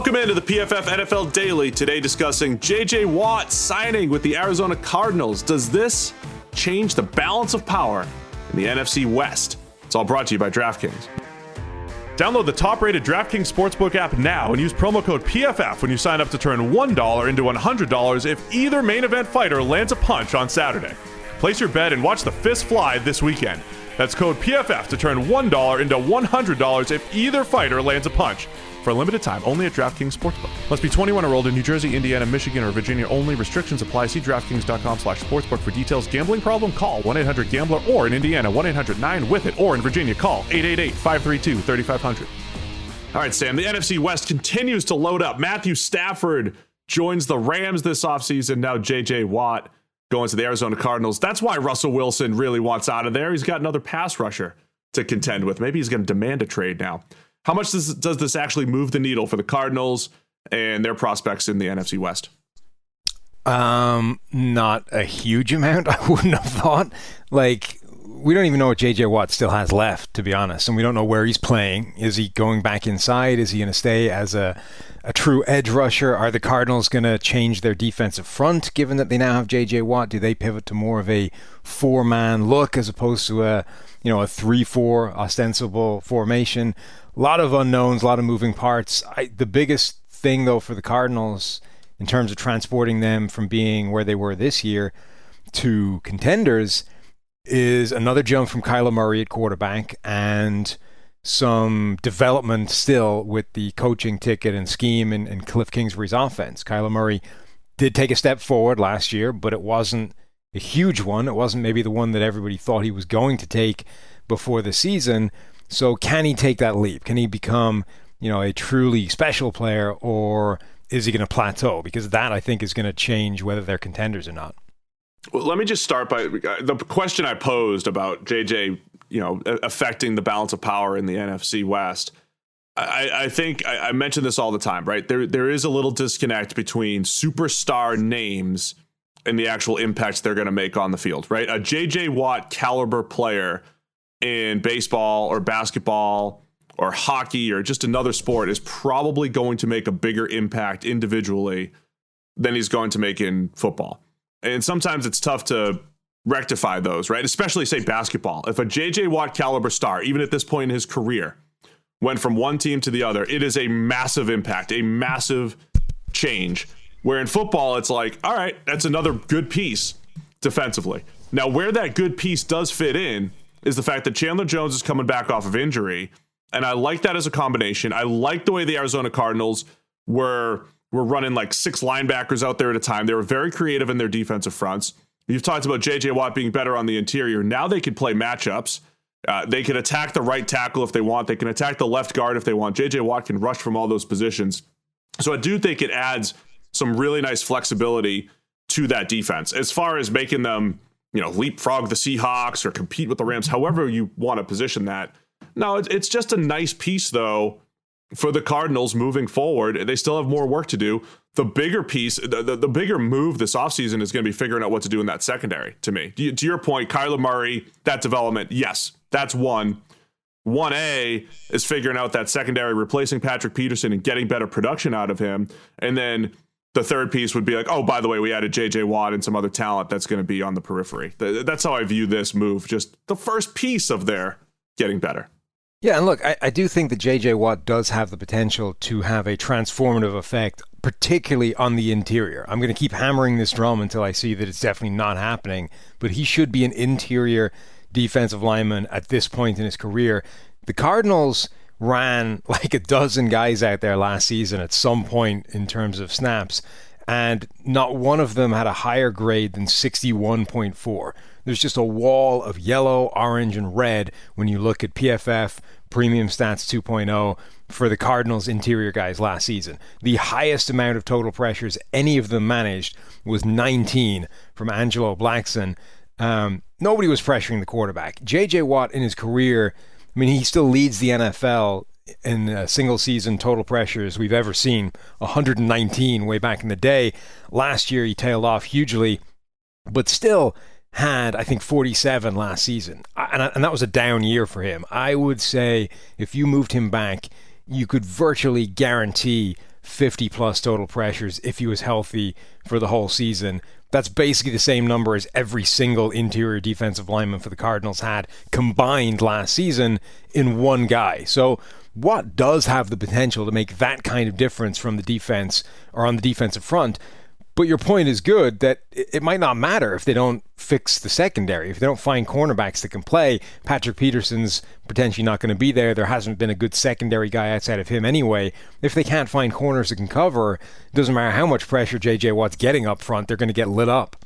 Welcome into the PFF NFL Daily, today discussing JJ Watt signing with the Arizona Cardinals. Does this change the balance of power in the NFC West? It's all brought to you by DraftKings. Download the top-rated DraftKings Sportsbook app now and use promo code PFF when you sign up to turn $1 into $100 if either main event fighter lands a punch on Saturday. Place your bet and watch the fist fly this weekend. That's code PFF to turn $1 into $100 if either fighter lands a punch. For a limited time, only at DraftKings Sportsbook. Must be 21 or older in New Jersey, Indiana, Michigan, or Virginia only. Restrictions apply. See DraftKings.com/sportsbook for details. Gambling problem? Call 1-800-GAMBLER or in Indiana, 1-800-9-WITH-IT or in Virginia, call 888-532-3500. All right, Sam, the NFC West continues to load up. Matthew Stafford joins the Rams this offseason. Now J.J. Watt going to the Arizona Cardinals. That's why Russell Wilson really wants out of there. He's got another pass rusher to contend with. Maybe he's going to demand a trade now. How much does this actually move the needle for the Cardinals and their prospects in the NFC West? Not a huge amount, I wouldn't have thought. Like, we don't even know what J.J. Watt still has left, to be honest, and we don't know where he's playing. Is he going back inside? Is he going to stay as a true edge rusher? Are the Cardinals going to change their defensive front, given that they now have J.J. Watt? Do they pivot to more of a four-man look as opposed to a 3-4 ostensible formation? A lot of unknowns, a lot of moving parts. The biggest thing, though, for the Cardinals in terms of transporting them from being where they were this year to contenders is another jump from Kyler Murray at quarterback and some development still with the coaching ticket and scheme and Cliff Kingsbury's offense. Kyler Murray did take a step forward last year, but it wasn't a huge one. It wasn't maybe the one that everybody thought he was going to take before the season. So can he take that leap? Can he become, a truly special player, or is he going to plateau? Because that, I think, is going to change whether they're contenders or not. Well, let me just start by the question I posed about JJ, affecting the balance of power in the NFC West. I think I mention this all the time, right? There is a little disconnect between superstar names and the actual impacts they're going to make on the field, right? A JJ Watt caliber player in baseball or basketball or hockey or just another sport is probably going to make a bigger impact individually than he's going to make in football. And sometimes it's tough to rectify those, right? Especially, say, basketball. If a J.J. Watt caliber star, even at this point in his career, went from one team to the other, it is a massive impact, a massive change. Where in football, it's like, all right, that's another good piece defensively. Now, where that good piece does fit in is the fact that Chandler Jones is coming back off of injury. And I like that as a combination. I like the way the Arizona Cardinals were running like six linebackers out there at a time. They were very creative in their defensive fronts. You've talked about J.J. Watt being better on the interior. Now they can play matchups. They can attack the right tackle if they want. They can attack the left guard if they want. J.J. Watt can rush from all those positions. So I do think it adds some really nice flexibility to that defense. As far as making them leapfrog the Seahawks or compete with the Rams, however you want to position that. No, it's just a nice piece, though, for the Cardinals moving forward. They still have more work to do. The bigger piece, the bigger move this offseason is going to be figuring out what to do in that secondary, to me. To your point, Kyler Murray, that development, yes, that's one. 1A is figuring out that secondary, replacing Patrick Peterson and getting better production out of him. And then the third piece would be like, oh, by the way, we added J.J. Watt and some other talent that's going to be on the periphery. That's how I view this move, just the first piece of their getting better. Yeah, and look, I do think that J.J. Watt does have the potential to have a transformative effect, particularly on the interior. I'm going to keep hammering this drum until I see that it's definitely not happening, but he should be an interior defensive lineman at this point in his career. The Cardinals ran like a dozen guys out there last season at some point in terms of snaps, and not one of them had a higher grade than 61.4. There's just a wall of yellow, orange, and red when you look at PFF Premium Stats 2.0 for the Cardinals interior guys last season. The highest amount of total pressures any of them managed was 19 from Angelo Blackson. Nobody was pressuring the quarterback. J.J. Watt in his career, he still leads the NFL in single-season total pressures we've ever seen, 119 way back in the day. Last year, he tailed off hugely, but still had, I think, 47 last season. And that was a down year for him. I would say if you moved him back, you could virtually guarantee 50-plus total pressures if he was healthy for the whole season. That's basically the same number as every single interior defensive lineman for the Cardinals had combined last season in one guy. So Watt does have the potential to make that kind of difference from the defense or on the defensive front. But your point is good that it might not matter if they don't fix the secondary, if they don't find cornerbacks that can play. Patrick Peterson's potentially not going to be there. There hasn't been a good secondary guy outside of him anyway. If they can't find corners that can cover, it doesn't matter how much pressure JJ Watt's getting up front, they're going to get lit up.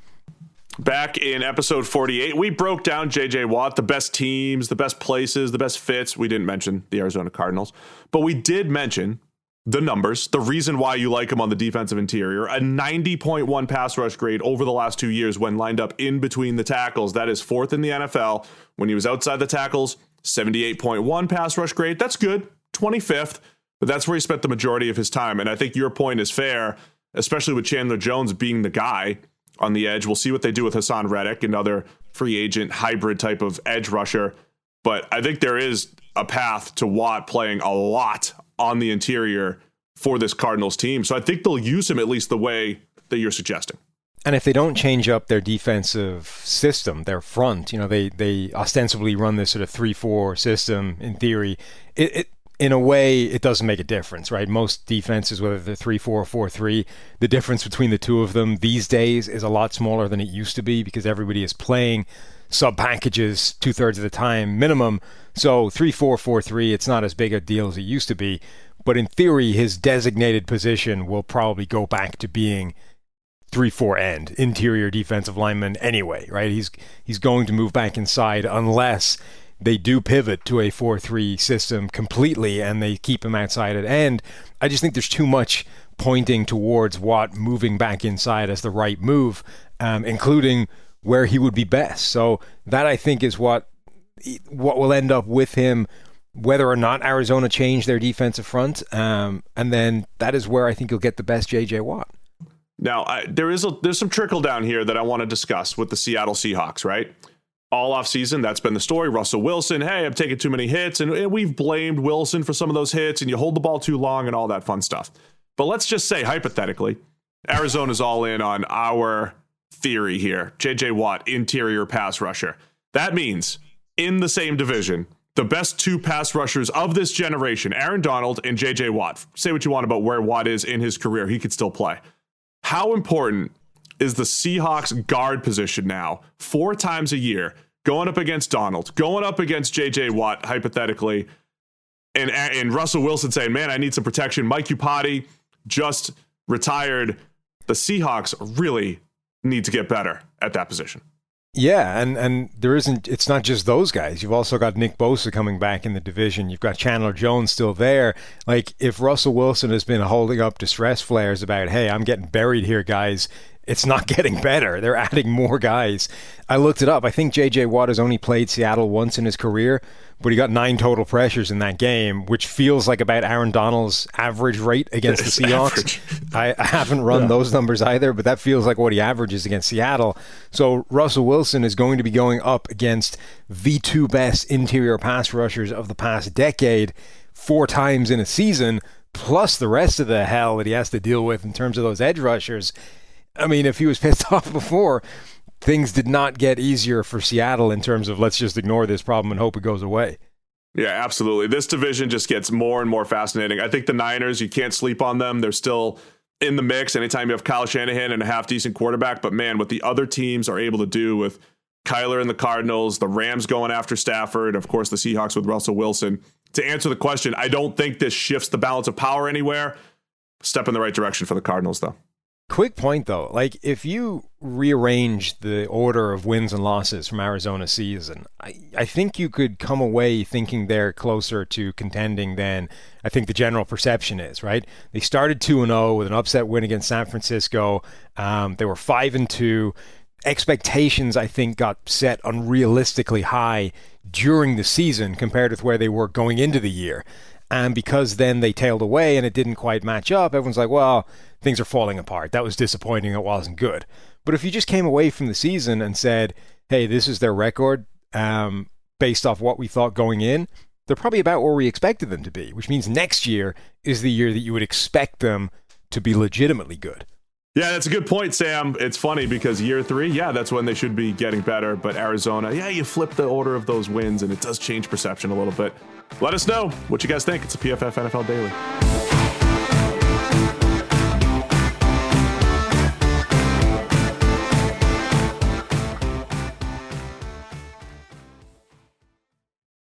Back in episode 48, we broke down JJ Watt, the best teams, the best places, the best fits. We didn't mention the Arizona Cardinals, but we did mention the numbers, the reason why you like him on the defensive interior, a 90.1 pass rush grade over the last 2 years when lined up in between the tackles. That is fourth in the NFL. When he was outside the tackles, 78.1 pass rush grade. That's good, 25th, but that's where he spent the majority of his time. And I think your point is fair, especially with Chandler Jones being the guy on the edge. We'll see what they do with Haason Reddick, another free agent hybrid type of edge rusher. But I think there is a path to Watt playing a lot on the interior for this Cardinals team. So I think they'll use him at least the way that you're suggesting. And if they don't change up their defensive system, their front, you know, they ostensibly run this sort of 3-4 system in theory. It in a way, it doesn't make a difference, right? Most defenses, whether they're 3-4 or 4-3, the difference between the two of them these days is a lot smaller than it used to be because everybody is playing sub packages 2/3 of the time minimum. So 3-4, 4-3, it's not as big a deal as it used to be. But in theory, his designated position will probably go back to being 3-4 end, interior defensive lineman anyway, right? He's going to move back inside unless they do pivot to a 4-3 system completely and they keep him outside at end. I just think there's too much pointing towards Watt moving back inside as the right move, including where he would be best. So that, I think, is what will end up with him, whether or not Arizona change their defensive front. And then that is where I think you'll get the best J.J. Watt. Now, there's some trickle down here that I want to discuss with the Seattle Seahawks, right? All offseason, that's been the story. Russell Wilson, hey, I'm taking too many hits. And we've blamed Wilson for some of those hits. And you hold the ball too long and all that fun stuff. But let's just say, hypothetically, Arizona's all in on our theory here. J.J. Watt, interior pass rusher. That means in the same division, the best two pass rushers of this generation, Aaron Donald and J.J. Watt. Say what you want about where Watt is in his career. He could still play. How important is the Seahawks guard position now, 4 times a year, going up against Donald, going up against J.J. Watt, hypothetically, and Russell Wilson saying, man, I need some protection. Mike Iupati just retired. The Seahawks really need to get better at that position. Yeah, and there isn't. It's not just those guys. You've also got Nick Bosa coming back in the division. You've got Chandler Jones still there. Like, if Russell Wilson has been holding up distress flares about, hey, I'm getting buried here, guys, it's not getting better. They're adding more guys. I looked it up. I think J.J. Watt has only played Seattle once in his career, but he got 9 total pressures in that game, which feels like about Aaron Donald's average rate against the Seahawks. I haven't run those numbers either, but that feels like what he averages against Seattle. So Russell Wilson is going to be going up against the 2 best interior pass rushers of the past decade 4 times in a season, plus the rest of the hell that he has to deal with in terms of those edge rushers. I mean, if he was pissed off before, things did not get easier for Seattle in terms of let's just ignore this problem and hope it goes away. Yeah, absolutely. This division just gets more and more fascinating. I think the Niners, you can't sleep on them. They're still in the mix anytime you have Kyle Shanahan and a half-decent quarterback. But, man, what the other teams are able to do with Kyler and the Cardinals, the Rams going after Stafford, of course, the Seahawks with Russell Wilson. To answer the question, I don't think this shifts the balance of power anywhere. Step in the right direction for the Cardinals, though. Quick point, though, like if you rearrange the order of wins and losses from Arizona's season, I think you could come away thinking they're closer to contending than I think the general perception is, right? They started 2-0 with an upset win against San Francisco. They were 5-2. Expectations, I think, got set unrealistically high during the season compared with where they were going into the year. And because then they tailed away and it didn't quite match up, everyone's like, well, things are falling apart. That was disappointing. It wasn't good. But if you just came away from the season and said, hey, this is their record based off what we thought going in, they're probably about where we expected them to be, which means next year is the year that you would expect them to be legitimately good. Yeah, that's a good point, Sam. It's funny because year three, that's when they should be getting better. But Arizona, you flip the order of those wins and it does change perception a little bit. Let us know what you guys think. It's a PFF NFL Daily.